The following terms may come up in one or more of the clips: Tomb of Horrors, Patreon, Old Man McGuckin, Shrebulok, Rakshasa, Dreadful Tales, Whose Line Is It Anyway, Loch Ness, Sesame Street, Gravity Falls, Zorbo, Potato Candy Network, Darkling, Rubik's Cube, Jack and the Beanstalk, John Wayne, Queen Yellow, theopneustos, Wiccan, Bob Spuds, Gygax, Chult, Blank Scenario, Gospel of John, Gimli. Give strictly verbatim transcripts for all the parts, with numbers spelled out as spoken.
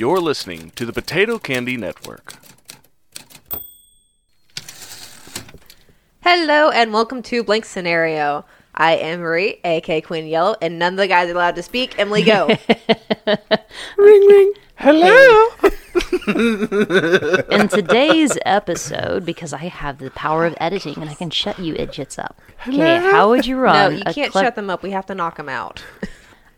You're listening to the Potato Candy Network. Hello and welcome to Blank Scenario. I am Marie, aka Queen Yellow, and none of the guys are allowed to speak. Emily, go. Ring, ring. Hello. In today's episode, because I have the power of editing and I can shut you idiots up. Okay, how would you run? No, you can't clip- shut them up. We have to knock them out.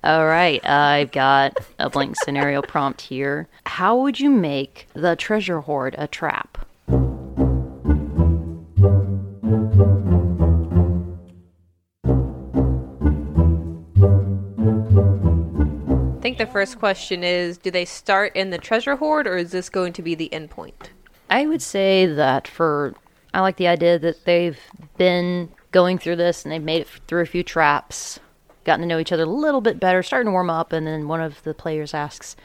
All right, I've got a blank scenario prompt here. How would you make the treasure hoard a trap? I think the first question is, do they start in the treasure hoard, or is this going to be the end point? I would say that for, I like the idea that they've been going through this and they've made it through a few traps, gotten to know each other a little bit better, starting to warm up, and then one of the players asks,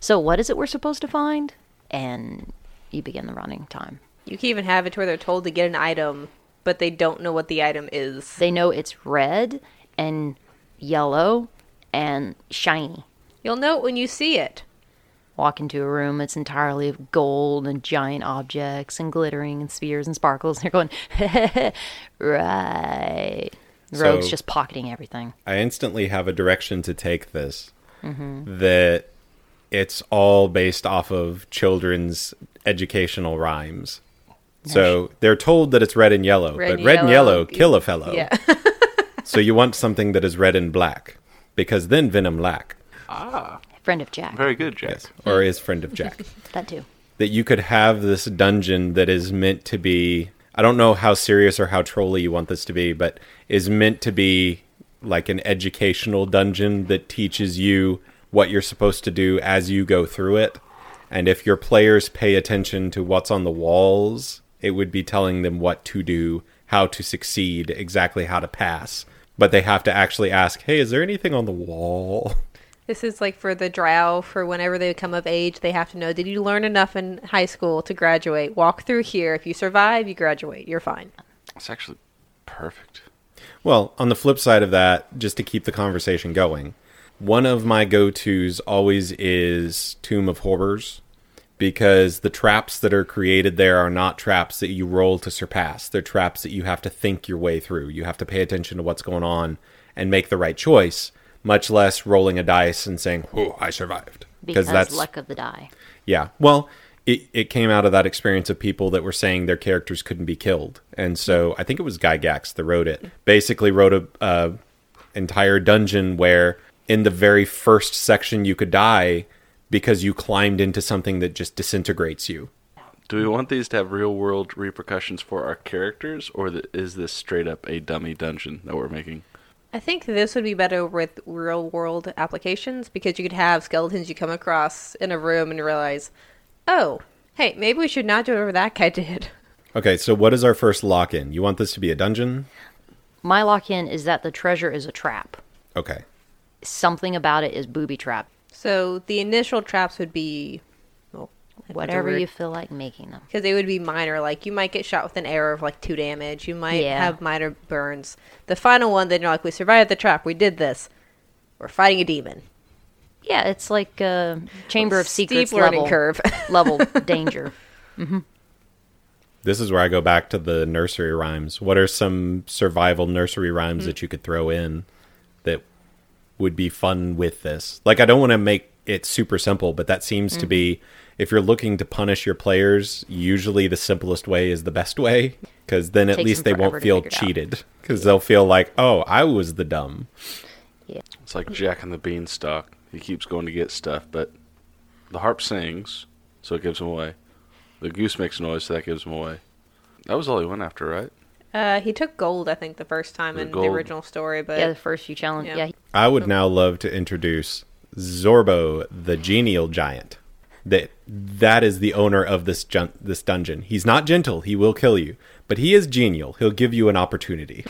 so what is it we're supposed to find? And you begin the running time. You can even have it where they're told to get an item, but they don't know what the item is. They know it's red and yellow and shiny. You'll know it when you see it. Walk into a room that's entirely of gold and giant objects and glittering and spheres and sparkles, and they're going, right. Rogue's so, just pocketing everything. I instantly have a direction to take this. Mm-hmm. That it's all based off of children's educational rhymes. Gosh. So they're told that it's red and yellow, red but and red yellow, and yellow kill a fellow. Yeah. So you want something that is red and black, because then venom lack. Ah. Friend of Jack. Very good, Jack. Yes, or is friend of Jack. That too. That you could have this dungeon that is meant to be... I don't know how serious or how trolly you want this to be, but is meant to be like an educational dungeon that teaches you what you're supposed to do as you go through it. And if your players pay attention to what's on the walls, it would be telling them what to do, how to succeed, exactly how to pass. But they have to actually ask, hey, is there anything on the wall? This is like for the drow, for whenever they come of age, they have to know, did you learn enough in high school to graduate? Walk through here. If you survive, you graduate. You're fine. That's actually perfect. Well, on the flip side of that, just to keep the conversation going, one of my go-tos always is Tomb of Horrors, because the traps that are created there are not traps that you roll to surpass. They're traps that you have to think your way through. You have to pay attention to what's going on and make the right choice. Much less rolling a dice and saying, oh, I survived. Because that's luck of the die. Yeah. Well, it, it came out of that experience of people that were saying their characters couldn't be killed. And so I think it was Gygax that wrote it. Basically wrote an uh, entire dungeon where in the very first section you could die because you climbed into something that just disintegrates you. Do we want these to have real world repercussions for our characters? Or is this straight up a dummy dungeon that we're making? I think this would be better with real-world applications, because you could have skeletons you come across in a room and realize, oh, hey, maybe we should not do whatever that guy did. Okay, so what is our first lock-in? You want this to be a dungeon? My lock-in is that the treasure is a trap. Okay. Something about it is booby-trapped. So the initial traps would be... Well, whatever you feel like making them. Because they would be minor. Like, you might get shot with an arrow of, like, two damage. You might yeah. have minor burns. The final one, then you're like, we survived the trap. We did this. We're fighting a demon. Yeah, it's like a Chamber well, of Secrets level, curve. level danger. Mm-hmm. This is where I go back to the nursery rhymes. What are some survival nursery rhymes mm-hmm. that you could throw in that would be fun with this? Like, I don't want to make it's super simple, but that seems mm-hmm. to be, if you're looking to punish your players, usually the simplest way is the best way, because then it at least they won't feel cheated, because yeah. they'll feel like, oh, I was the dumb. Yeah. It's like Jack and the Beanstalk. He keeps going to get stuff, but the harp sings, so it gives him away. The goose makes noise, so that gives him away. That was all he went after, right? Uh, he took gold, I think, the first time the in gold. the original story. But yeah, the first few challenges. Yeah. Yeah. I would now love to introduce... Zorbo, the genial giant, that that is the owner of this jun- this dungeon. He's not gentle; he will kill you, but he is genial. He'll give you an opportunity.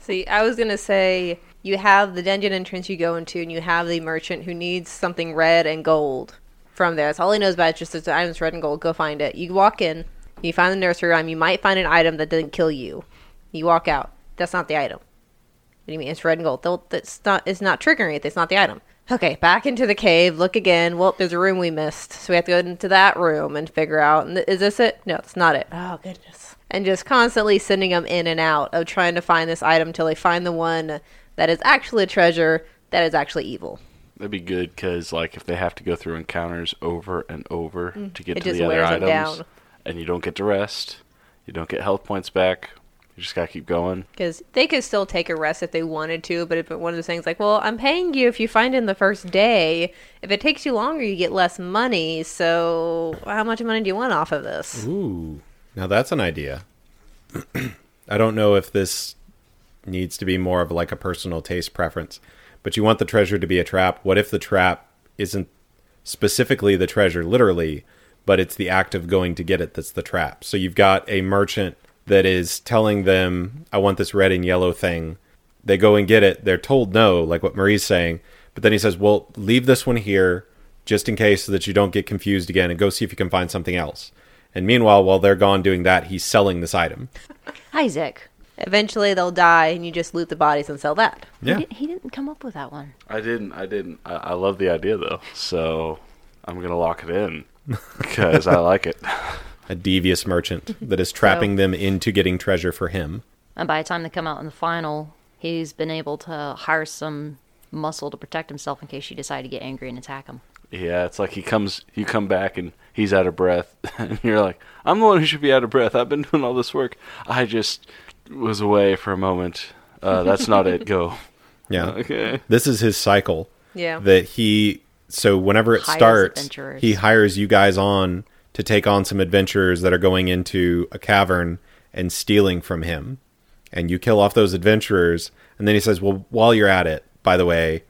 See, I was gonna say you have the dungeon entrance you go into, and you have the merchant who needs something red and gold from there. That's all he knows about. It's just it's items red and gold. Go find it. You walk in, you find the nursery rhyme. You might find an item that doesn't kill you. You walk out. That's not the item. What do you mean? It's red and gold. They'll, that's not. It's not triggering it. It's not the item. Okay, back into the cave, look again. Well, there's a room we missed, so we have to go into that room and figure out, is this it? No, it's not it. Oh, goodness. And just constantly sending them in and out of trying to find this item until they find the one that is actually a treasure that is actually evil. That'd be good, because like, if they have to go through encounters over and over mm. to get it to the other items, down. And you don't get to rest, you don't get health points back, you just got to keep going. Because they could still take a rest if they wanted to, but, it, but one of the things like, well, I'm paying you if you find it in the first day. If it takes you longer, you get less money. So how much money do you want off of this? Ooh, now that's an idea. I don't know if this needs to be more of like a personal taste preference, but you want the treasure to be a trap. What if the trap isn't specifically the treasure, literally, but it's the act of going to get it that's the trap? So you've got a merchant that is telling them, I want this red and yellow thing. They go and get it. They're told no, like what Marie's saying. But then he says, well, leave this one here just in case so that you don't get confused again, and go see if you can find something else. And meanwhile, while they're gone doing that, he's selling this item. Isaac. Eventually they'll die and you just loot the bodies and sell that. Yeah. He, did, he didn't come up with that one. I didn't. I didn't. I, I love the idea, though. So I'm going to lock it in because I like it. A devious merchant that is trapping so, them into getting treasure for him. And by the time they come out in the final, he's been able to hire some muscle to protect himself in case you decide to get angry and attack him. Yeah, it's like he comes, you come back and he's out of breath. And you're like, I'm the one who should be out of breath. I've been doing all this work. I just was away for a moment. Uh, that's not it. Go. Yeah. Okay. This is his cycle. Yeah. That he, so whenever it hires starts, he hires you guys on to take on some adventurers that are going into a cavern and stealing from him. And you kill off those adventurers. And then he says, well, while you're at it, by the way,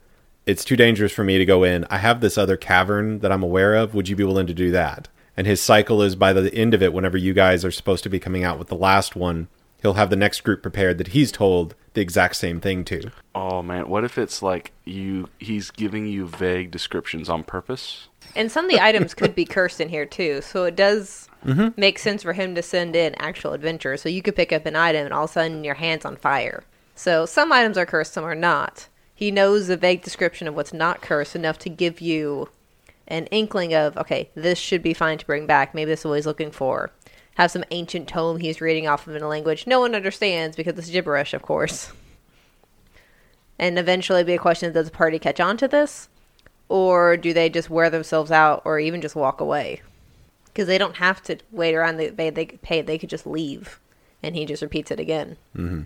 it's too dangerous for me to go in. I have this other cavern that I'm aware of. Would you be willing to do that? And his cycle is, by the end of it, whenever you guys are supposed to be coming out with the last one, he'll have the next group prepared that he's told the exact same thing to. Oh, man. What if it's like you? He's giving you vague descriptions on purpose? And some of the items could be cursed in here, too. So it does mm-hmm. make sense for him to send in actual adventurers. So you could pick up an item and all of a sudden your hand's on fire. So some items are cursed, some are not. He knows the vague description of what's not cursed enough to give you an inkling of, okay, this should be fine to bring back. Maybe this is what he's looking for. Have some ancient tome he's reading off of in a language no one understands because it's gibberish, of course. And eventually be a question, does the party catch on to this? Or do they just wear themselves out or even just walk away? Because they don't have to wait around. They, they, they pay. They could just leave. And he just repeats it again. Mm-hmm.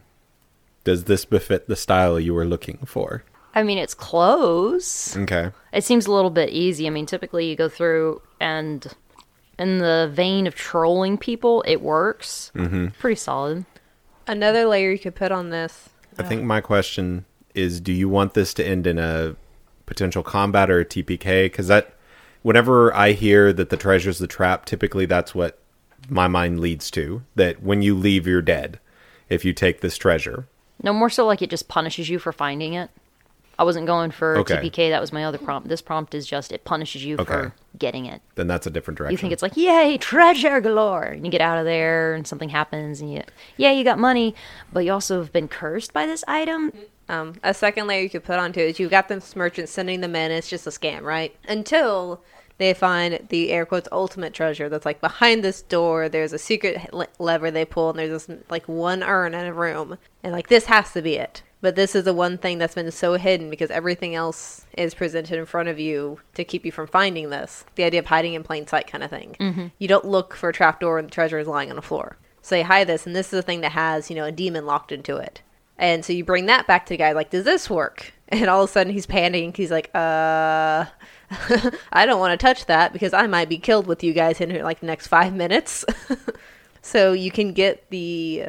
Does this befit the style you were looking for? I mean, it's close. Okay. It seems a little bit easy. I mean, typically you go through and in the vein of trolling people, it works. Mm-hmm. Pretty solid. Another layer you could put on this. I oh. think my question is, do you want this to end in a potential combat or a T P K? Because that, whenever I hear that the treasure's the trap, typically that's what my mind leads to. That when you leave, you're dead if you take this treasure. No, more so like it just punishes you for finding it. I wasn't going for okay. T P K. That was my other prompt. This prompt is just it punishes you okay. for getting it. Then that's a different direction. You think it's like, yay, treasure galore. And you get out of there and something happens. And you, yeah, you got money, but you also have been cursed by this item. Um, a second layer you could put onto it is you've got this merchant sending them in. It's just a scam, right? Until they find the air quotes ultimate treasure that's like behind this door. There's a secret le- lever they pull and there's this like one urn in a room. And like, this has to be it. But this is the one thing that's been so hidden because everything else is presented in front of you to keep you from finding this. The idea of hiding in plain sight kind of thing. Mm-hmm. You don't look for a trapdoor and the treasure is lying on the floor. So you hide this and this is the thing that has, you know, a demon locked into it. And so you bring that back to the guy like, does this work? And all of a sudden he's panicking. He's like, uh, I don't want to touch that because I might be killed with you guys in like the next five minutes. So you can get the,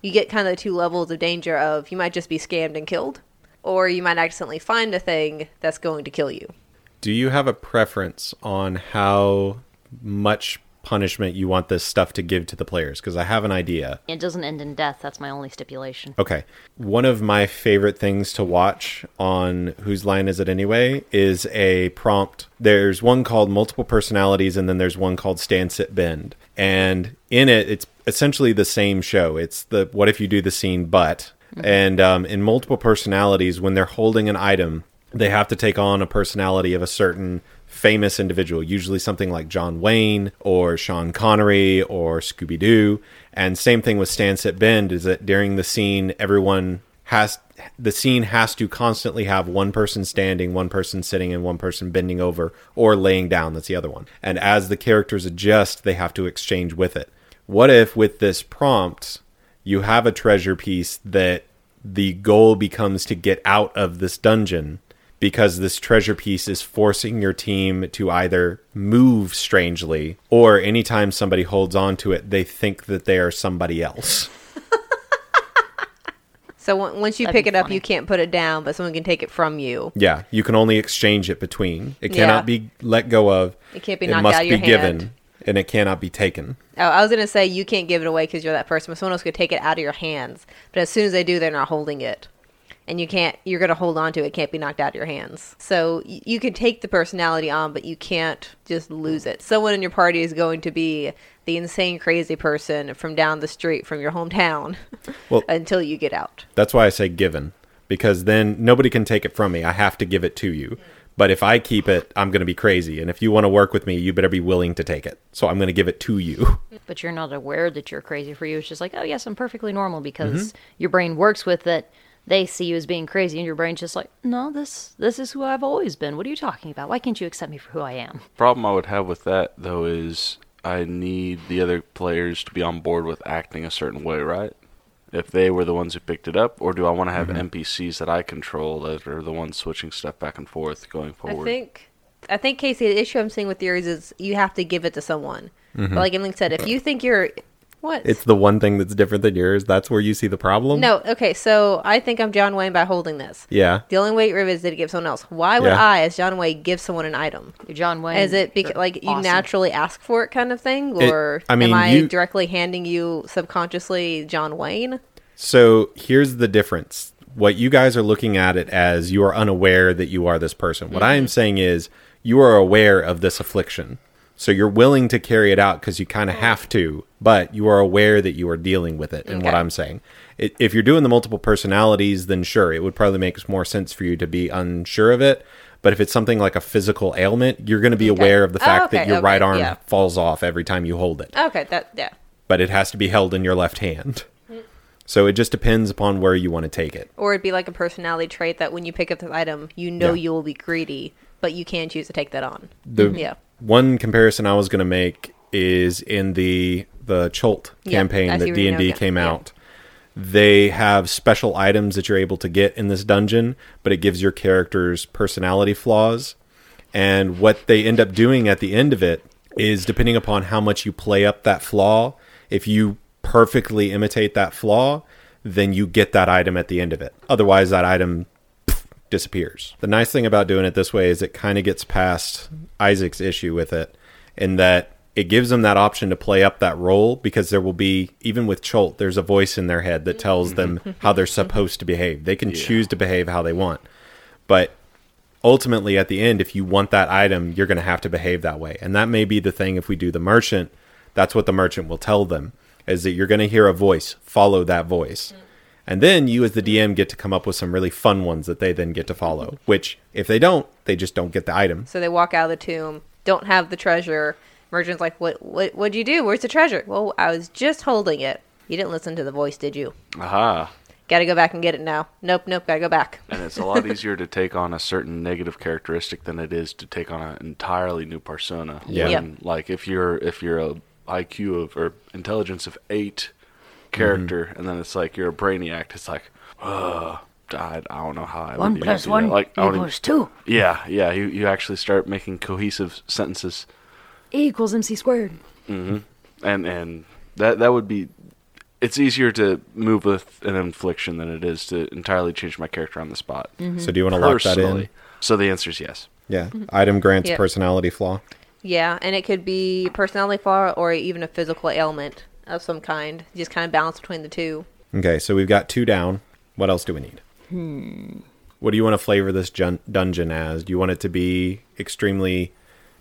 you get kind of the two levels of danger of you might just be scammed and killed, or you might accidentally find a thing that's going to kill you. Do you have a preference on how much punishment you want this stuff to give to the players? Because I have an idea. It doesn't end in death. That's my only stipulation. Okay. One of my favorite things to watch on Whose Line Is It Anyway is a prompt. There's one called Multiple Personalities, and then there's one called Stand, Sit, Bend. And in it, it's essentially the same show. It's the what if you do the scene, but. Mm-hmm. And um, in Multiple Personalities, when they're holding an item, they have to take on a personality of a certain famous individual, usually something like John Wayne or Sean Connery or Scooby-Doo. And same thing with Stand, Sit, Bend, is that during the scene, everyone has, the scene has to constantly have one person standing, one person sitting, and one person bending over or laying down. That's the other one. And as the characters adjust, they have to exchange with it. What if with this prompt, you have a treasure piece that the goal becomes to get out of this dungeon, because this treasure piece is forcing your team to either move strangely, or anytime somebody holds on to it, they think that they are somebody else. So w- once you That'd pick it funny. Up, you can't put it down, but someone can take it from you. Yeah, you can only exchange it between. It cannot yeah. be let go of. It can't be knocked out of your hand. It must be given, and it cannot be taken. Oh, I was going to say you can't give it away because you're that person, but someone else could take it out of your hands. But as soon as they do, they're not holding it. And you can't, you're going to hold on to it. It can't be knocked out of your hands. So you, you can take the personality on, but you can't just lose it. Someone in your party is going to be the insane, crazy person from down the street from your hometown well, until you get out. That's why I say given, because then nobody can take it from me. I have to give it to you. But if I keep it, I'm going to be crazy. And if you want to work with me, you better be willing to take it. So I'm going to give it to you. But you're not aware that you're crazy for you. It's just like, oh, yes, I'm perfectly normal because mm-hmm. your brain works with it. They see you as being crazy, and your brain's just like, no, this this is who I've always been. What are you talking about? Why can't you accept me for who I am? Problem I would have with that, though, is I need the other players to be on board with acting a certain way, right? If they were the ones who picked it up, or do I want to have mm-hmm. N P Cs that I control that are the ones switching stuff back and forth going forward? I think, I think Casey, the issue I'm seeing with yours is you have to give it to someone. Mm-hmm. But like Emily said, if you think you're... What? It's the one thing that's different than yours. That's where you see the problem? No. Okay, so I think I'm John Wayne by holding this. Yeah. The only way it is that it gives someone else. Why would yeah. I, as John Wayne, give someone an item? You're John Wayne. Is it beca- like awesome. You naturally ask for it kind of thing? Or it, I mean, am I you... directly handing you subconsciously John Wayne? So here's the difference. What you guys are looking at it as, you are unaware that you are this person. Mm-hmm. What I am saying is you are aware of this affliction. So you're willing to carry it out because you kind of have to, but you are aware that you are dealing with it. And okay. what I'm saying, it, if you're doing the multiple personalities, then sure, it would probably make more sense for you to be unsure of it. But if it's something like a physical ailment, you're going to be okay. aware of the fact oh, okay, that your okay, right arm yeah. falls off every time you hold it. Okay, that yeah. But it has to be held in your left hand. So it just depends upon where you want to take it. Or it'd be like a personality trait that when you pick up this item, you know yeah. you will be greedy, but you can choose to take that on. The, yeah. One comparison I was going to make is in the the Chult yep, campaign that D and D know, yeah. came yeah. out. They have special items that you're able to get in this dungeon, but it gives your characters personality flaws. And what they end up doing at the end of it is, depending upon how much you play up that flaw, if you perfectly imitate that flaw, then you get that item at the end of it. Otherwise, that item... disappears. The nice thing about doing it this way is it kind of gets past Isaac's issue with it, in that it gives them that option to play up that role, because there will be, even with Chult, there's a voice in their head that tells them how they're supposed to behave. They can yeah. choose to behave how they want. But ultimately at the end, if you want that item, you're going to have to behave that way. And that may be the thing. If we do the merchant, that's what the merchant will tell them, is that you're going to hear a voice, follow that voice. And then you as the D M get to come up with some really fun ones that they then get to follow, which if they don't, they just don't get the item. So they walk out of the tomb, don't have the treasure. Merchant's like, what, what, what'd you do? Where's the treasure? Well, I was just holding it. You didn't listen to the voice, did you? Aha. Got to go back and get it now. Nope, nope, got to go back. And it's a lot easier to take on a certain negative characteristic than it is to take on an entirely new persona. Yeah. When, yep. Like if you're, if you're a I Q of, or intelligence of eight... character, mm-hmm. and then it's like you're a brainiac. It's like, oh, I, I don't know how I one would plus do one that. Like, equals even, two. Yeah, yeah. You you actually start making cohesive sentences. E equals M C squared. Mm-hmm. And and that that would be. It's easier to move with an infliction than it is to entirely change my character on the spot. Mm-hmm. So do you want to lock that in? So the answer is yes. Yeah. Mm-hmm. Item grants yep. personality flaw. Yeah, and it could be personality flaw or even a physical ailment of some kind. Just kind of balance between the two. Okay, so we've got two down. What else do we need? Hmm. What do you want to flavor this jun- dungeon as? Do you want it to be extremely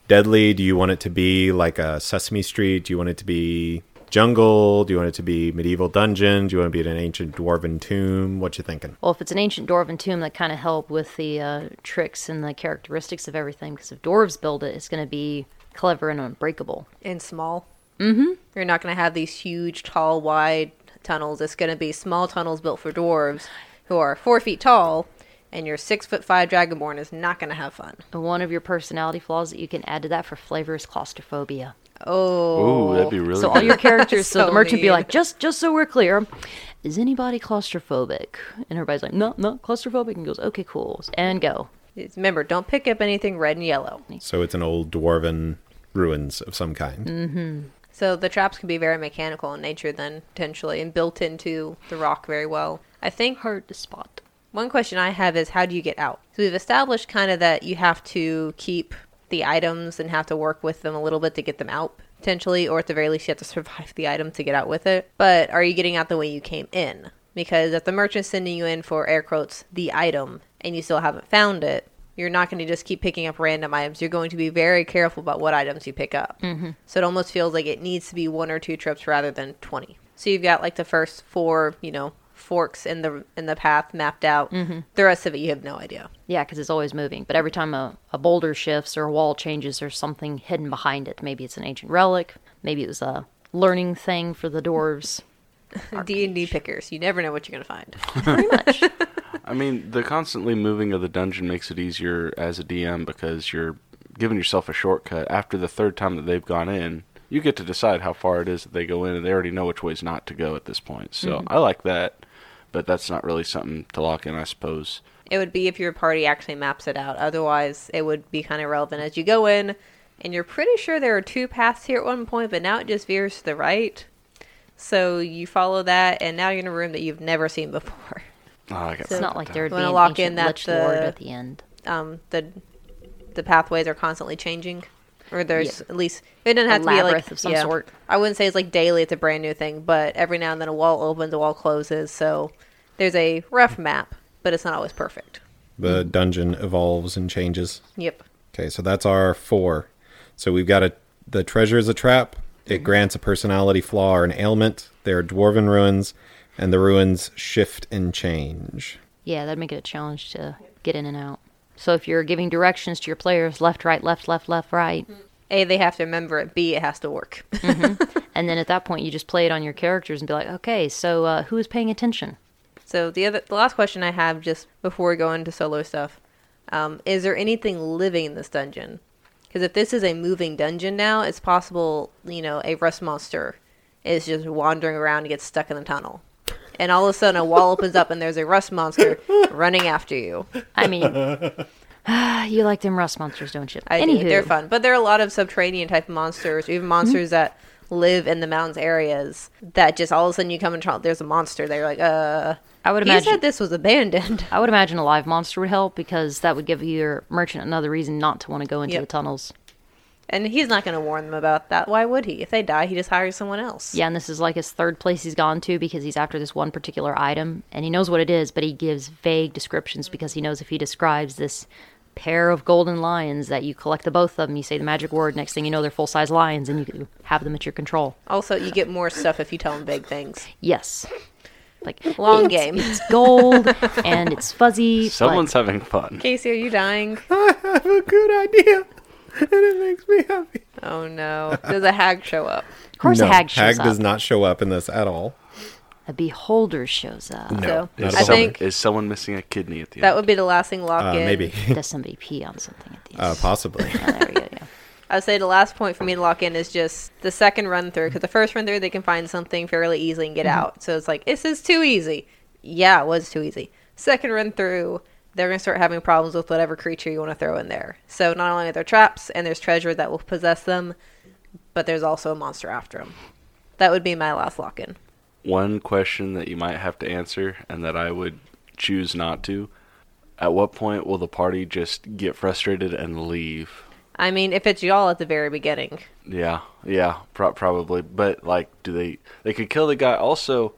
deadly? Do you want it to be like a Sesame Street? Do you want it to be jungle? Do you want it to be medieval dungeon? Do you want to be in an ancient dwarven tomb? What you thinking? Well, if it's an ancient dwarven tomb, that kind of help with the uh, tricks and the characteristics of everything, because if dwarves build it, it's going to be clever and unbreakable. And small. Mm-hmm. You're not going to have these huge, tall, wide tunnels. It's going to be small tunnels built for dwarves who are four feet tall, and your six foot five dragonborn is not going to have fun. And one of your personality flaws that you can add to that for flavor is claustrophobia. Oh, Ooh, that'd be really. So all your characters, so, so the merchant would be like, just, just so we're clear, is anybody claustrophobic? And everybody's like, no, no, claustrophobic. And goes, okay, cool, and go. Remember, don't pick up anything red and yellow. So it's an old dwarven ruins of some kind. Mm-hmm. So the traps can be very mechanical in nature, then potentially, and built into the rock very well. I think hard to spot. One question I have is, how do you get out? So we've established kind of that you have to keep the items and have to work with them a little bit to get them out potentially, or at the very least you have to survive the item to get out with it. But are you getting out the way you came in? Because if the merchant's sending you in for air quotes the item and you still haven't found it, you're not going to just keep picking up random items. You're going to be very careful about what items you pick up. Mm-hmm. So it almost feels like it needs to be one or two trips rather than twenty. So you've got like the first four, you know, forks in the in the path mapped out. Mm-hmm. The rest of it you have no idea. Yeah, because it's always moving. But every time a, a boulder shifts or a wall changes, there's something hidden behind it. Maybe it's an ancient relic. Maybe it was a learning thing for the dwarves. D and D pickers. You never know what you're going to find. Pretty much. I mean, the constantly moving of the dungeon makes it easier as a D M because you're giving yourself a shortcut. After the third time that they've gone in, you get to decide how far it is that they go in, and they already know which ways not to go at this point. So mm-hmm. I like that. But that's not really something to lock in, I suppose. It would be if your party actually maps it out. Otherwise, it would be kind of relevant as you go in. And you're pretty sure there are two paths here at one point, but now it just veers to the right. So you follow that, and now you're in a room that you've never seen before. Oh, I got so it's not like there would be an lock ancient in that lich lord the, at the end. Um, the the pathways are constantly changing. Or there's yeah. at least, it doesn't have a to be like, of some yeah, sort. I wouldn't say it's like daily, it's a brand new thing, but every now and then a wall opens, a wall closes. So there's a rough map, but it's not always perfect. The dungeon evolves and changes. Yep. Okay, so that's our four. So we've got a, the treasure is a trap. It mm-hmm. grants a personality flaw or an ailment. There are dwarven ruins, and the ruins shift and change. Yeah, that'd make it a challenge to get in and out. So if you're giving directions to your players, left, right, left, left, left, right. A, they have to remember it. B, it has to work. mm-hmm. And then at that point, you just play it on your characters and be like, okay, so uh, who is paying attention? So the other, the last question I have just before we go into solo stuff, um, is there anything living in this dungeon? Because if this is a moving dungeon now, it's possible, you know, a rust monster is just wandering around and gets stuck in the tunnel. And all of a sudden, a wall opens up, and there's a rust monster running after you. I mean, you like them rust monsters, don't you? I Anywho. do. They're fun. But there are a lot of subterranean type monsters, even monsters mm-hmm. that live in the mountains areas that just all of a sudden you come and try, there's a monster. They're like, uh, I would imagine, he said this was abandoned. I would imagine a live monster would help because that would give your merchant another reason not to want to go into yep. the tunnels. And he's not going to warn them about that. Why would he? If they die, he just hires someone else. Yeah, and this is like his third place he's gone to because he's after this one particular item. And he knows what it is, but he gives vague descriptions because he knows if he describes this pair of golden lions that you collect the both of them, you say the magic word, next thing you know, they're full-size lions, and you have them at your control. Also, you get more stuff if you tell them big things. Yes. Like long it's, game. It's gold and it's fuzzy. Someone's but... having fun. Casey, are you dying? I have a good idea. And it makes me happy. Oh, no. Does a hag show up? Of course no, a hag shows hag up. Hag does not show up in this at all. A beholder shows up. No. So, is, I someone, think is someone missing a kidney at the that end? That would be the last thing locked uh, in. Maybe. Does somebody pee on something at the end? Uh, possibly. Yeah, there we go, yeah. I would say the last point for me to lock in is just the second run through. Because the first run through, they can find something fairly easily and get mm-hmm. out. So it's like, this is too easy. Yeah, it was too easy. Second run through, they're going to start having problems with whatever creature you want to throw in there. So not only are there traps and there's treasure that will possess them, but there's also a monster after them. That would be my last lock-in. One question that you might have to answer and that I would choose not to. At what point will the party just get frustrated and leave? I mean, if it's y'all at the very beginning. Yeah, yeah, pro- probably. But, like, do they... They could kill the guy. Also...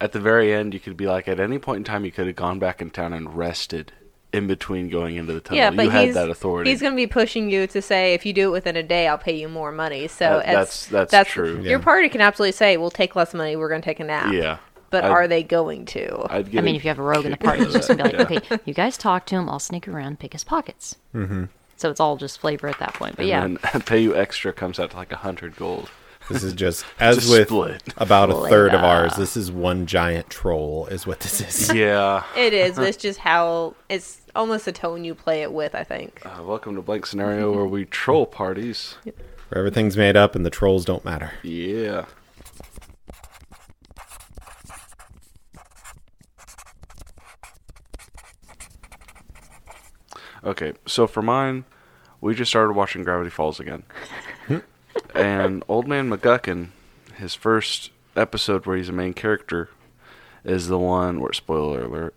At the very end, you could be like, at any point in time, you could have gone back in town and rested in between going into the tunnel. Yeah, but you had that authority. He's going to be pushing you to say, if you do it within a day, I'll pay you more money. So that, that's, that's that's true. Your yeah. party can absolutely say, we'll take less money, we're going to take a nap. Yeah. But I'd, are they going to? I mean, if you have a rogue in the party, you're just going to be like, yeah. okay, you guys talk to him, I'll sneak around and pick his pockets. Mm-hmm. So it's all just flavor at that point. But and yeah. And pay you extra comes out to like one hundred gold. This is just, as just with split. about split a third up. of ours, this is one giant troll is what this is. Yeah. It is. It's just how, it's almost the tone you play it with, I think. Uh, welcome to Blank Scenario, where we troll parties. Where everything's made up and the trolls don't matter. Yeah. Okay, so for mine, we just started watching Gravity Falls again. And Old Man McGuckin, his first episode where he's a main character, is the one where, spoiler alert,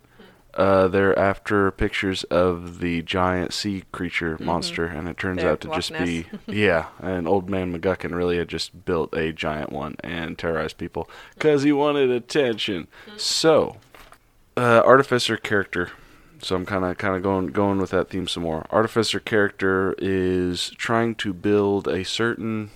uh, they're after pictures of the giant sea creature mm-hmm. monster, and it turns they're out to just Loch Ness. be, yeah, and Old Man McGuckin really had just built a giant one and terrorized people because he wanted attention. Mm-hmm. So, uh, Artificer character. So I'm kind of kind of going going with that theme some more. Artificer character is trying to build a certain,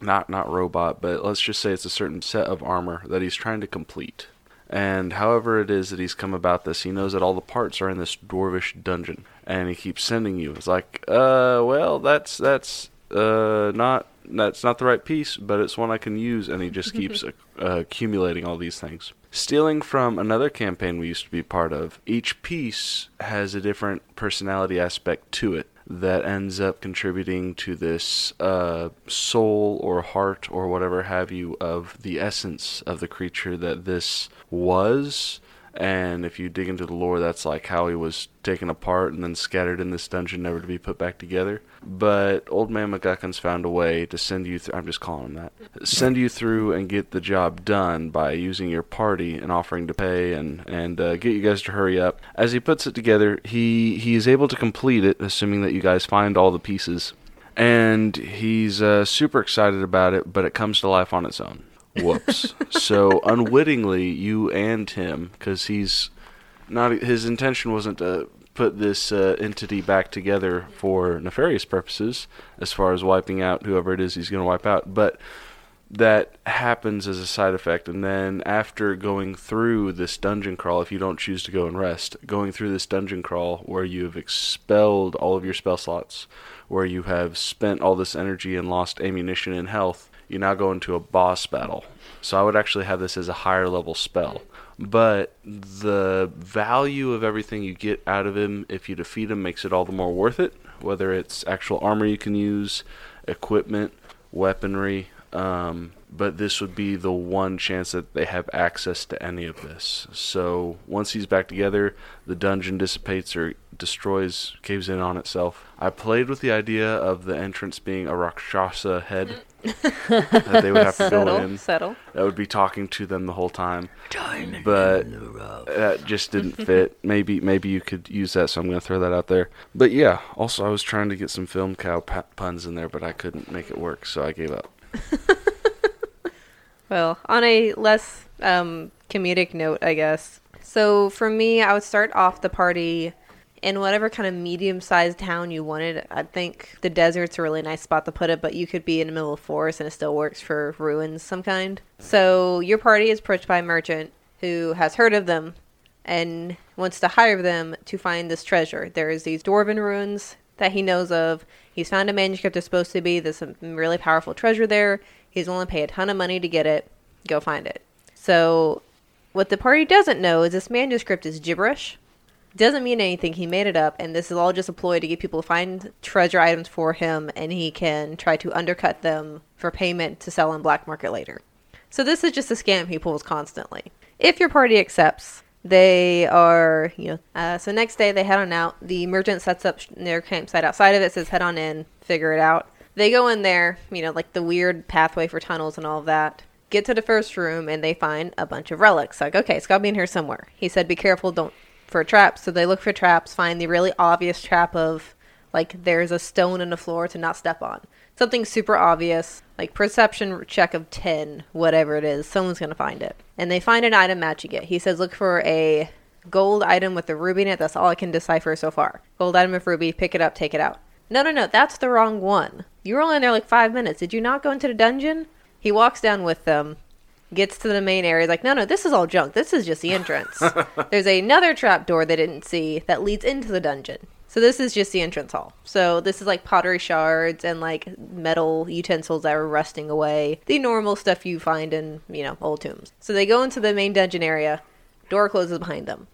not not robot, but let's just say it's a certain set of armor that he's trying to complete. And however it is that he's come about this, he knows that all the parts are in this dwarvish dungeon, and he keeps sending you. It's like, uh, well, that's that's uh not that's not the right piece, but it's one I can use, and he just keeps uh, accumulating all these things. Stealing from another campaign we used to be part of, each piece has a different personality aspect to it that ends up contributing to this uh, soul or heart or whatever have you of the essence of the creature that this was. And if you dig into the lore, that's like how he was taken apart and then scattered in this dungeon, never to be put back together. But Old Man McGuckin's found a way to send you through, I'm just calling him that, send you through and get the job done by using your party and offering to pay and, and uh, get you guys to hurry up. As he puts it together, he, he is able to complete it, assuming that you guys find all the pieces. And he's uh, super excited about it, but it comes to life on its own. Whoops. So unwittingly, you and him, because he's not, his intention wasn't to put this uh, entity back together for nefarious purposes, as far as wiping out whoever it is he's going to wipe out, but that happens as a side effect. And then after going through this dungeon crawl, if you don't choose to go and rest, going through this dungeon crawl where you've expelled all of your spell slots, where you have spent all this energy and lost ammunition and health, you now go into a boss battle. So I would actually have this as a higher level spell. But the value of everything you get out of him, if you defeat him, makes it all the more worth it. Whether it's actual armor you can use, equipment, weaponry. Um, but this would be the one chance that they have access to any of this. So once he's back together, the dungeon dissipates or destroys, caves in on itself. I played with the idea of the entrance being a Rakshasa head. That they would have to settle, go in. Settle. That would be talking to them the whole time. Diamond but in the rough. That just didn't fit. Maybe maybe you could use that, so I'm going to throw that out there. But yeah, also I was trying to get some film cow p- puns in there, but I couldn't make it work, so I gave up. Well, on a less um, comedic note, I guess. So for me, I would start off the party in whatever kind of medium-sized town you wanted. I think the desert's a really nice spot to put it, but you could be in the middle of forest and it still works for ruins some kind. So your party is approached by a merchant who has heard of them and wants to hire them to find this treasure. There is these dwarven ruins that he knows of. He's found a manuscript that's supposed to be. There's some really powerful treasure there. He's willing to pay a ton of money to get it. Go find it. So what the party doesn't know is this manuscript is gibberish. Doesn't mean anything. He made it up, and this is all just a ploy to get people to find treasure items for him, and he can try to undercut them for payment to sell on black market later. So this is just a scam he pulls constantly. If your party accepts, they are, you know, uh, so next day they head on out. The merchant sets up their campsite outside of it, says head on in, figure it out. They go in there, you know, like the weird pathway for tunnels and all of that. Get to the first room, and they find a bunch of relics. Like, okay, it's got to be in here somewhere. He said, be careful, don't for traps. So they look for traps, find the really obvious trap of, like, there's a stone in the floor to not step on. Something super obvious, like perception check of ten, whatever it is, someone's going to find it. And they find an item matching it. He says, look for a Gold item with a ruby in it. That's all I can decipher so far. Gold item with ruby. Pick it up. Take it out. No, no, no. That's the wrong one. You were only in there like five minutes. Did you not go into the dungeon? He walks down with them. Gets to the main area. He's like, no, no. This is all junk. This is just the entrance. There's another trap door they didn't see that leads into the dungeon. So this is just the entrance hall. So this is like pottery shards and like metal utensils that are rusting away. The normal stuff you find in, you know, old tombs. So they go into the main dungeon area. Door closes behind them.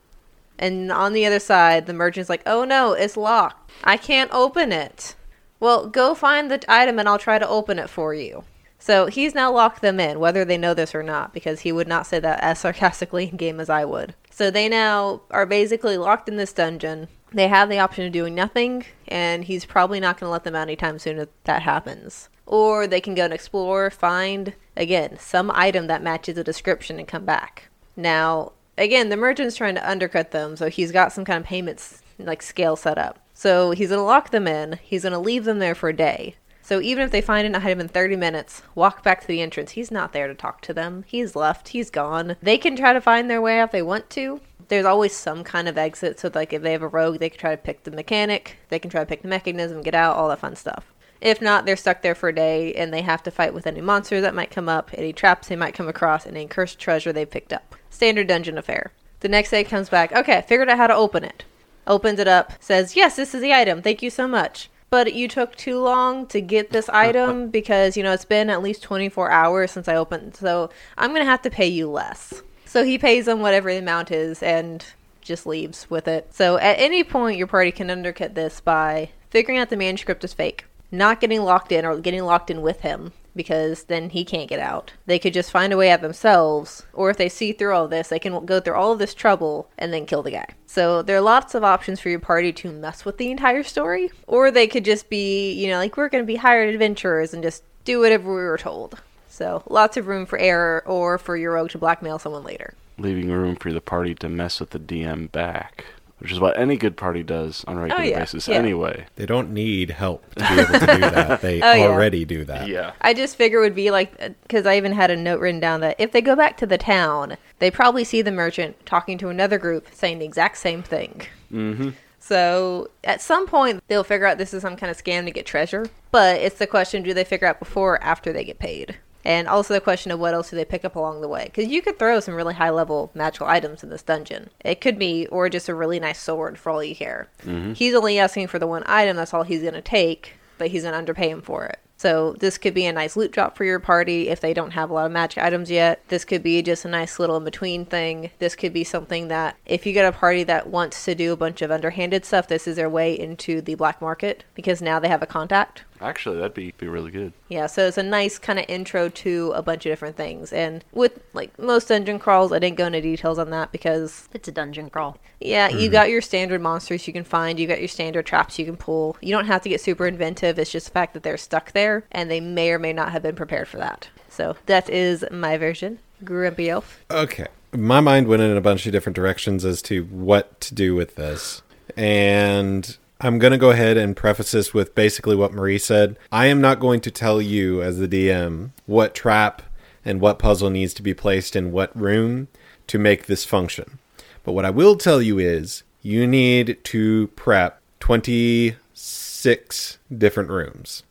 And on the other side, the merchant's like, oh no, it's locked. I can't open it. Well, go find the item and I'll try to open it for you. So he's now locked them in, whether they know this or not, because he would not say that as sarcastically in game as I would. So they now are basically locked in this dungeon. They have the option of doing nothing, and he's probably not going to let them out anytime soon if that happens. Or they can go and explore, find, again, some item that matches the description and come back. Now, again, the merchant's trying to undercut them, so he's got some kind of payments like scale set up. So he's going to lock them in. He's going to leave them there for a day. So even if they find an item in thirty minutes, walk back to the entrance, he's not there to talk to them. He's left. He's gone. They can try to find their way out if they want to. There's always some kind of exit, so like if they have a rogue, they can try to pick the mechanic, they can try to pick the mechanism, get out, all that fun stuff. If not, they're stuck there for a day, and they have to fight with any monsters that might come up, any traps they might come across, and any cursed treasure they've picked up. Standard dungeon affair. The next day comes back, okay, figured out how to open it. Opens it up, says, yes, this is the item, thank you so much. But you took too long to get this item because, you know, it's been at least twenty-four hours since I opened, so I'm going to have to pay you less. So he pays them whatever the amount is and just leaves with it. So at any point, your party can undercut this by figuring out the manuscript is fake, not getting locked in or getting locked in with him because then he can't get out. They could just find a way out themselves, or if they see through all this, they can go through all of this trouble and then kill the guy. So there are lots of options for your party to mess with the entire story, or they could just be, you know, like, we're going to be hired adventurers and just do whatever we were told. So, lots of room for error or for your rogue to blackmail someone later. Leaving room for the party to mess with the D M back, which is what any good party does on a regular oh, yeah. basis yeah. anyway. They don't need help to be able to do that. They oh, already yeah. do that. Yeah. I just figure it would be like, because I even had a note written down that if they go back to the town, they probably see the merchant talking to another group saying the exact same thing. Mm-hmm. So, at some point, they'll figure out this is some kind of scam to get treasure. But it's the question, do they figure out before or after they get paid? And also the question of what else do they pick up along the way? Because you could throw some really high-level magical items in this dungeon. It could be, or just a really nice sword for all you care. Mm-hmm. He's only asking for the one item. That's all he's going to take, but he's going to underpay him for it. So this could be a nice loot drop for your party if they don't have a lot of magic items yet. This could be just a nice little in-between thing. This could be something that if you get a party that wants to do a bunch of underhanded stuff, this is their way into the black market because now they have a contact. Actually, that'd be, be really good. Yeah, so it's a nice kind of intro to a bunch of different things. And with like most dungeon crawls, I didn't go into details on that because... It's a dungeon crawl. Yeah, mm-hmm. You got your standard monsters you can find. You got your standard traps you can pull. You don't have to get super inventive. It's just the fact that they're stuck there. And they may or may not have been prepared for that. So that is my version. Grumpy Elf. Okay. My mind went in a bunch of different directions as to what to do with this. And I'm going to go ahead and preface this with basically what Marie said. I am not going to tell you as the D M what trap and what puzzle needs to be placed in what room to make this function. But what I will tell you is you need to prep twenty-six different rooms.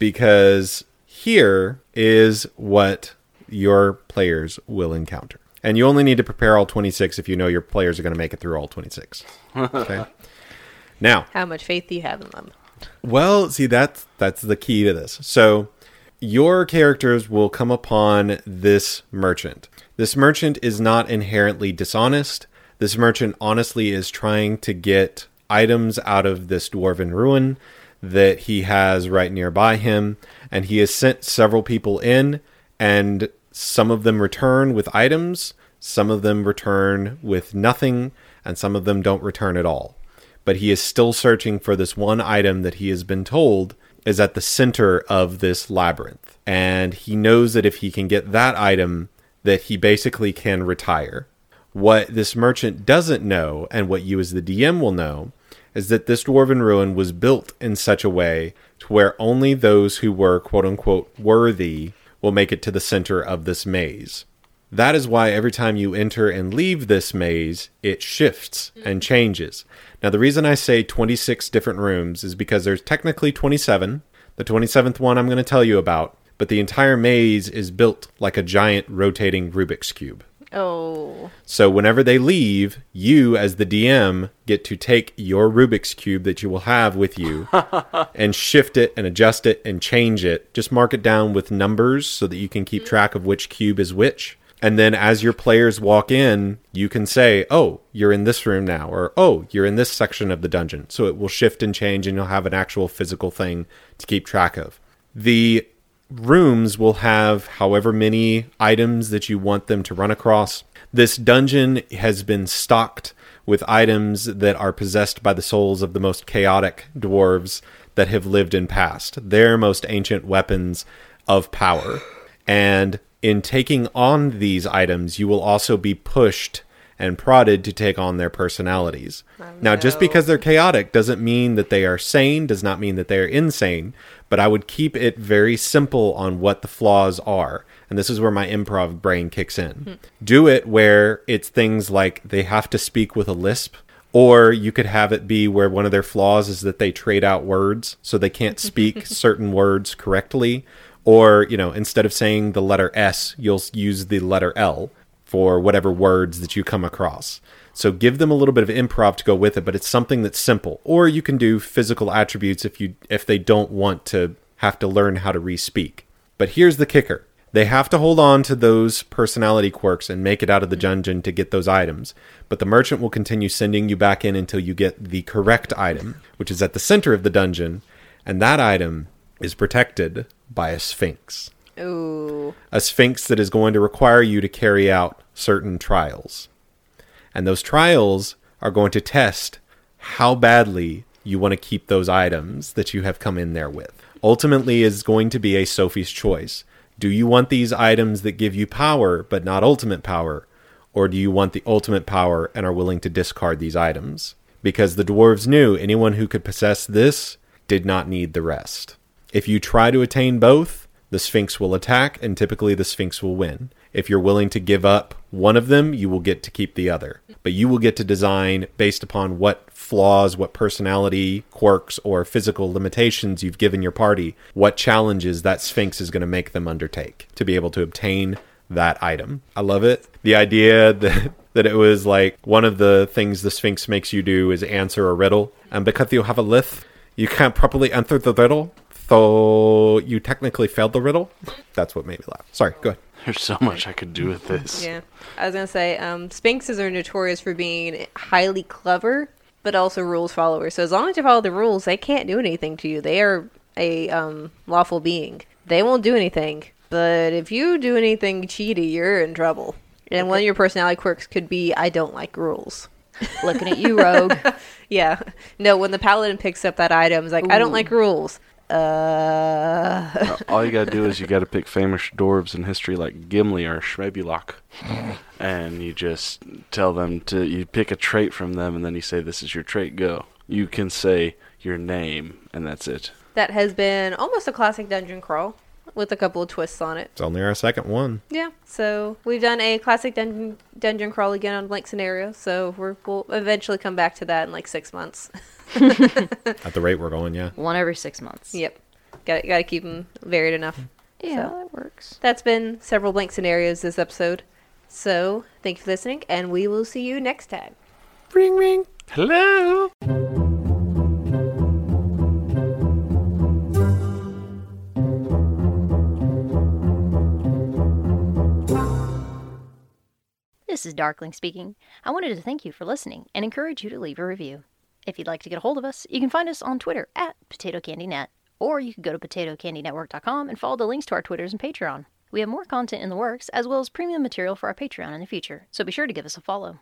Because here is what your players will encounter. And you only need to prepare all twenty-six if you know your players are going to make it through all twenty-six. Okay. Now, how much faith do you have in them? Well, see, that's, that's the key to this. So your characters will come upon this merchant. This merchant is not inherently dishonest. This merchant honestly is trying to get items out of this dwarven ruin that he has right nearby him, and he has sent several people in, and some of them return with items, some of them return with nothing, and some of them don't return at all. But he is still searching for this one item that he has been told is at the center of this labyrinth, and he knows that if he can get that item, that he basically can retire. What this merchant doesn't know, and what you as the D M will know, is that this dwarven ruin was built in such a way to where only those who were, quote-unquote, worthy will make it to the center of this maze. That is why every time you enter and leave this maze, it shifts and changes. Now, the reason I say twenty-six different rooms is because there's technically twenty-seven. The twenty-seventh one I'm going to tell you about. But the entire maze is built like a giant rotating Rubik's Cube. Oh. So whenever they leave, you as the D M get to take your Rubik's Cube that you will have with you and shift it and adjust it and change it. Just mark it down with numbers so that you can keep track of which cube is which. And then as your players walk in, you can say, oh, you're in this room now, or oh, you're in this section of the dungeon. So it will shift and change and you'll have an actual physical thing to keep track of. The rooms will have however many items that you want them to run across. This dungeon has been stocked with items that are possessed by the souls of the most chaotic dwarves that have lived in past, their most ancient weapons of power. And in taking on these items, you will also be pushed and prodded to take on their personalities. Oh, no. Now, just because they're chaotic doesn't mean that they are sane, does not mean that they are insane, but I would keep it very simple on what the flaws are. And this is where my improv brain kicks in. Hmm. Do it where it's things like they have to speak with a lisp, or you could have it be where one of their flaws is that they trade out words, so they can't speak certain words correctly. Or, you know, instead of saying the letter S, you'll use the letter L for whatever words that you come across. So give them a little bit of improv to go with it, but it's something that's simple. Or you can do physical attributes if you if they don't want to have to learn how to re-speak. But here's the kicker. They have to hold on to those personality quirks and make it out of the dungeon to get those items. But the merchant will continue sending you back in until you get the correct item, which is at the center of the dungeon. And that item is protected by a sphinx. Ooh. A sphinx that is going to require you to carry out certain trials. And those trials are going to test how badly you want to keep those items that you have come in there with. Ultimately, is going to be a Sophie's choice. Do you want these items that give you power, but not ultimate power? Or do you want the ultimate power and are willing to discard these items? Because the dwarves knew anyone who could possess this did not need the rest. If you try to attain both, the Sphinx will attack, and typically the Sphinx will win. If you're willing to give up one of them, you will get to keep the other. But you will get to design based upon what flaws, what personality quirks, or physical limitations you've given your party, what challenges that Sphinx is going to make them undertake to be able to obtain that item. I love it. The idea that, that it was like one of the things the Sphinx makes you do is answer a riddle. And because you have a lith, you can't properly answer the riddle. So you technically failed the riddle. That's what made me laugh. Sorry, go ahead. There's so much I could do with this. Yeah. I was going to say, um, Sphinxes are notorious for being highly clever, but also rules followers. So as long as you follow the rules, they can't do anything to you. They are a um, lawful being. They won't do anything. But if you do anything cheaty, you're in trouble. And one of your personality quirks could be, I don't like rules. Looking at you, rogue. Yeah. No, when the paladin picks up that item, it's like, ooh. I don't like rules. Uh... All you gotta do is you gotta pick famous dwarves in history like Gimli or Shrebulok, and you just tell them to. You pick a trait from them, and then you say, "This is your trait. Go." You can say your name, and that's it. That has been almost a classic dungeon crawl with a couple of twists on it. It's only our second one. Yeah, so we've done a classic dungeon dungeon crawl again on Blank Scenario. So we're, we'll eventually come back to that in like six months. At the rate we're going, yeah. One every six months. Yep. Got got to keep them varied enough. Yeah, so that works. That's been several Blank Scenarios this episode. So thank you for listening, and we will see you next time. Ring, ring. Hello. This is Darkling speaking. I wanted to thank you for listening and encourage you to leave a review. If you'd like to get a hold of us, you can find us on Twitter at PotatoCandyNet, or you can go to potato candy network dot com and follow the links to our Twitters and Patreon. We have more content in the works, as well as premium material for our Patreon in the future, so be sure to give us a follow.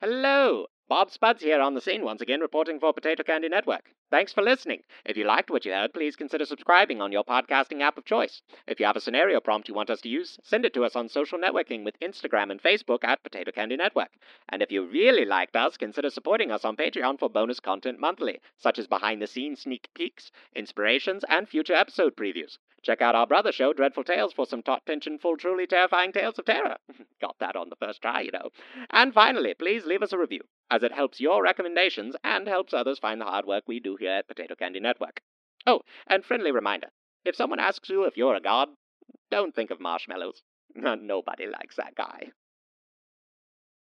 Hello! Bob Spuds here on the scene once again, reporting for Potato Candy Network. Thanks for listening. If you liked what you heard, please consider subscribing on your podcasting app of choice. If you have a scenario prompt you want us to use, send it to us on social networking with Instagram and Facebook at Potato Candy Network. And if you really liked us, consider supporting us on Patreon for bonus content monthly, such as behind-the-scenes sneak peeks, inspirations, and future episode previews. Check out our brother show, Dreadful Tales, for some top-tension-full, truly terrifying tales of terror. Got that on the first try, you know. And finally, please leave us a review, as it helps your recommendations and helps others find the hard work we do here at Potato Candy Network. Oh, and friendly reminder, if someone asks you if you're a god, don't think of marshmallows. Nobody likes that guy.